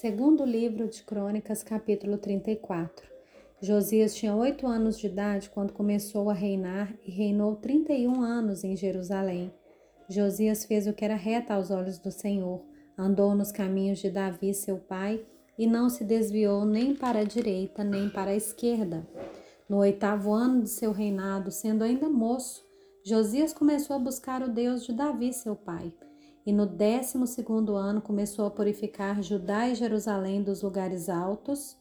Segundo livro de Crônicas, capítulo 34. Josias tinha 8 anos de idade quando começou a reinar e reinou 31 anos em Jerusalém. Josias fez o que era reto aos olhos do Senhor, andou nos caminhos de Davi, seu pai, e não se desviou nem para a direita nem para a esquerda. No 8º ano de seu reinado, sendo ainda moço, Josias começou a buscar o Deus de Davi, seu pai. E no 12º ano começou a purificar Judá e Jerusalém dos lugares altos,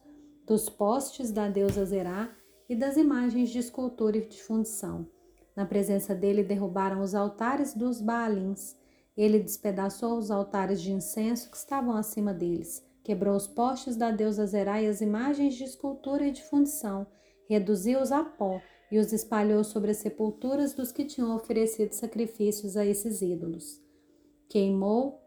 dos postes da deusa Zerá e das imagens de escultura e de fundição. Na presença dele derrubaram os altares dos Baalins. Ele despedaçou os altares de incenso que estavam acima deles, quebrou os postes da deusa Zerá e as imagens de escultura e de fundição, reduziu-os a pó e os espalhou sobre as sepulturas dos que tinham oferecido sacrifícios a esses ídolos. Queimou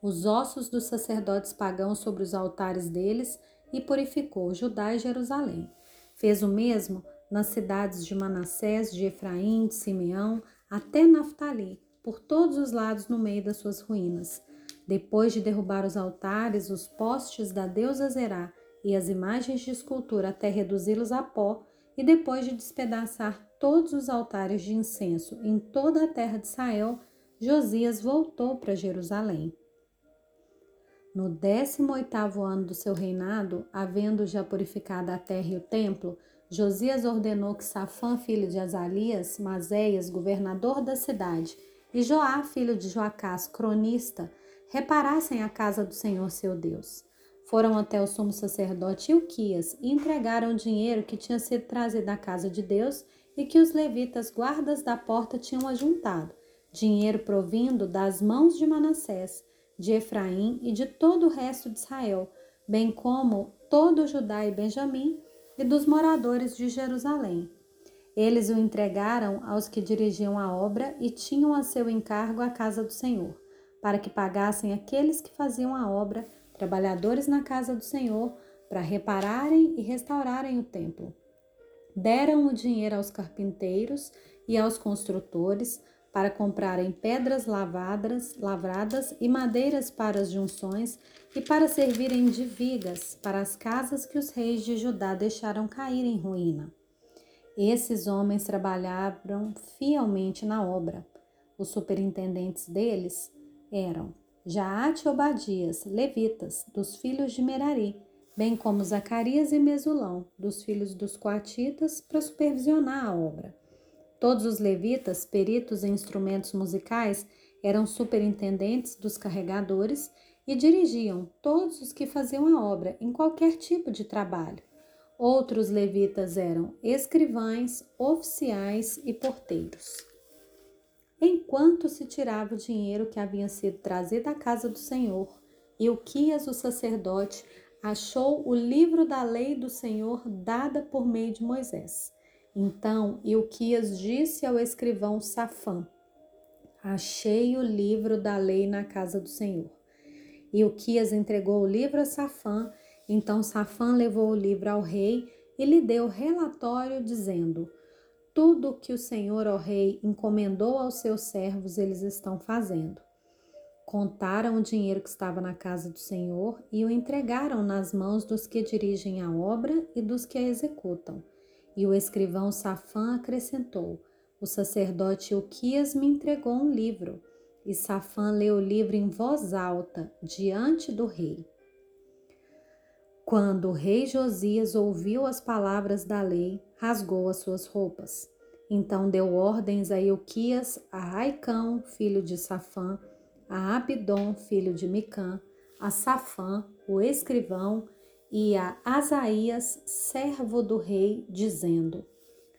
os ossos dos sacerdotes pagãos sobre os altares deles e purificou Judá e Jerusalém. Fez o mesmo nas cidades de Manassés, de Efraim, de Simeão, até Naftali, por todos os lados no meio das suas ruínas. Depois de derrubar os altares, os postes da deusa Zerá e as imagens de escultura até reduzi-los a pó, e depois de despedaçar todos os altares de incenso em toda a terra de Israel, Josias voltou para Jerusalém. No 18º ano do seu reinado, havendo já purificado a terra e o templo, Josias ordenou que Safã, filho de Azalias, Mazéias, governador da cidade, e Joá, filho de Joacás, cronista, reparassem a casa do Senhor seu Deus. Foram até o sumo sacerdote Hilquias e entregaram o dinheiro que tinha sido trazido da casa de Deus e que os levitas, guardas da porta, tinham ajuntado, dinheiro provindo das mãos de Manassés, de Efraim e de todo o resto de Israel, bem como todo Judá e Benjamim e dos moradores de Jerusalém. Eles o entregaram aos que dirigiam a obra e tinham a seu encargo a casa do Senhor, para que pagassem aqueles que faziam a obra, trabalhadores na casa do Senhor, para repararem e restaurarem o templo. Deram o dinheiro aos carpinteiros e aos construtores, para comprarem pedras lavradas e madeiras para as junções e para servirem de vigas para as casas que os reis de Judá deixaram cair em ruína. Esses homens trabalharam fielmente na obra. Os superintendentes deles eram Jaate e Obadias, levitas, dos filhos de Merari, bem como Zacarias e Mesulão, dos filhos dos Coatitas, para supervisionar a obra. Todos os levitas, peritos em instrumentos musicais, eram superintendentes dos carregadores e dirigiam todos os que faziam a obra em qualquer tipo de trabalho. Outros levitas eram escrivães, oficiais e porteiros. Enquanto se tirava o dinheiro que havia sido trazido à casa do Senhor, Euquias, o sacerdote, achou o livro da lei do Senhor dada por meio de Moisés. Então, Hilquias disse ao escrivão Safã: achei o livro da lei na casa do Senhor. Hilquias entregou o livro a Safã, então Safã levou o livro ao rei e lhe deu relatório dizendo: tudo que o Senhor, ó rei, encomendou aos seus servos, eles estão fazendo. Contaram o dinheiro que estava na casa do Senhor e o entregaram nas mãos dos que dirigem a obra e dos que a executam. E o escrivão Safã acrescentou: o sacerdote Euquias me entregou um livro. E Safã leu o livro em voz alta, diante do rei. Quando o rei Josias ouviu as palavras da lei, rasgou as suas roupas. Então deu ordens a Euquias, a Raicão, filho de Safã, a Abidon, filho de Micã, a Safã, o escrivão, e a Asaías, servo do rei, dizendo: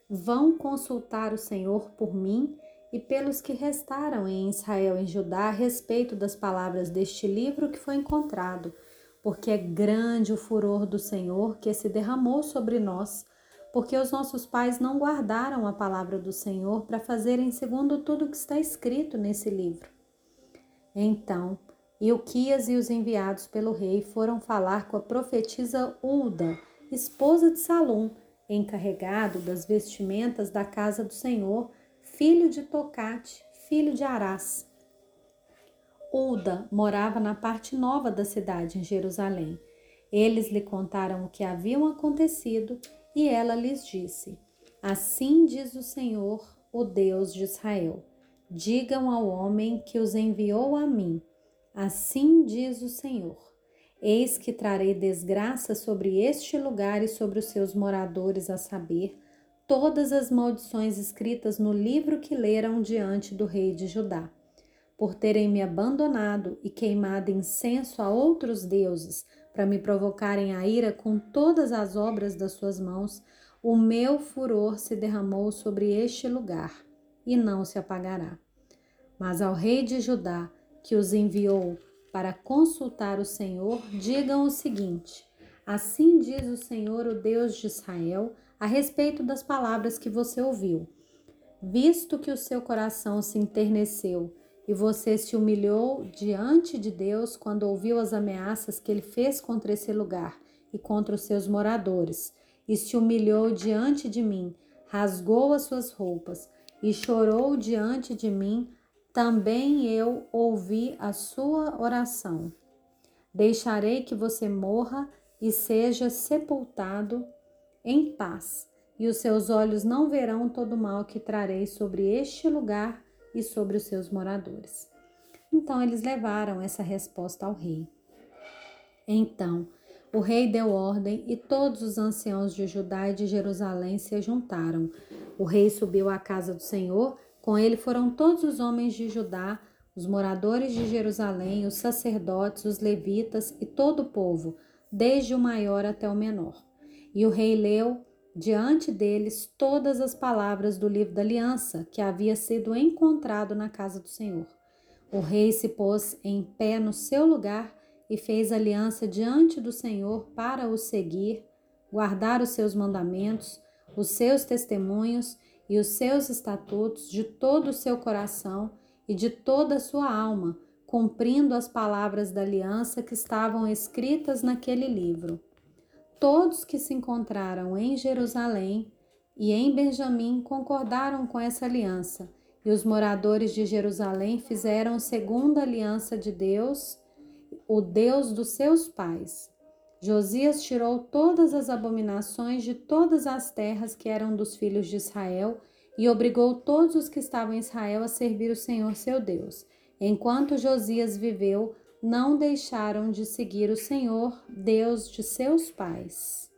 vão consultar o Senhor por mim e pelos que restaram em Israel e em Judá a respeito das palavras deste livro que foi encontrado, porque é grande o furor do Senhor que se derramou sobre nós, porque os nossos pais não guardaram a palavra do Senhor para fazerem segundo tudo o que está escrito nesse livro. Então, Euquias e os enviados pelo rei foram falar com a profetisa Hulda, esposa de Salum, encarregado das vestimentas da casa do Senhor, filho de Tocate, filho de Arás. Hulda morava na parte nova da cidade, em Jerusalém. Eles lhe contaram o que haviam acontecido e ela lhes disse: Assim diz o Senhor, o Deus de Israel, digam ao homem que os enviou a mim. Assim diz o Senhor: Eis que trarei desgraça sobre este lugar e sobre os seus moradores, a saber, todas as maldições escritas no livro que leram diante do rei de Judá, por terem me abandonado e queimado incenso a outros deuses, para me provocarem a ira com todas as obras das suas mãos. O meu furor se derramou sobre este lugar e não se apagará. Mas ao rei de Judá, que os enviou para consultar o Senhor, digam o seguinte: Assim diz o Senhor, o Deus de Israel, a respeito das palavras que você ouviu. Visto que o seu coração se enterneceu e você se humilhou diante de Deus quando ouviu as ameaças que ele fez contra esse lugar e contra os seus moradores, e se humilhou diante de mim, rasgou as suas roupas e chorou diante de mim, também eu ouvi a sua oração. Deixarei que você morra e seja sepultado em paz, e os seus olhos não verão todo o mal que trarei sobre este lugar e sobre os seus moradores. Então eles levaram essa resposta ao rei. Então o rei deu ordem e todos os anciãos de Judá e de Jerusalém se juntaram. O rei subiu à casa do Senhor, com ele foram todos os homens de Judá, os moradores de Jerusalém, os sacerdotes, os levitas e todo o povo, desde o maior até o menor. E o rei leu diante deles todas as palavras do livro da aliança que havia sido encontrado na casa do Senhor. O rei se pôs em pé no seu lugar e fez aliança diante do Senhor para o seguir, guardar os seus mandamentos, os seus testemunhos e os seus estatutos de todo o seu coração e de toda a sua alma, cumprindo as palavras da aliança que estavam escritas naquele livro. Todos que se encontraram em Jerusalém e em Benjamim concordaram com essa aliança, e os moradores de Jerusalém fizeram segundo a aliança de Deus, o Deus dos seus pais. Josias tirou todas as abominações de todas as terras que eram dos filhos de Israel e obrigou todos os que estavam em Israel a servir o Senhor seu Deus. Enquanto Josias viveu, não deixaram de seguir o Senhor, Deus de seus pais.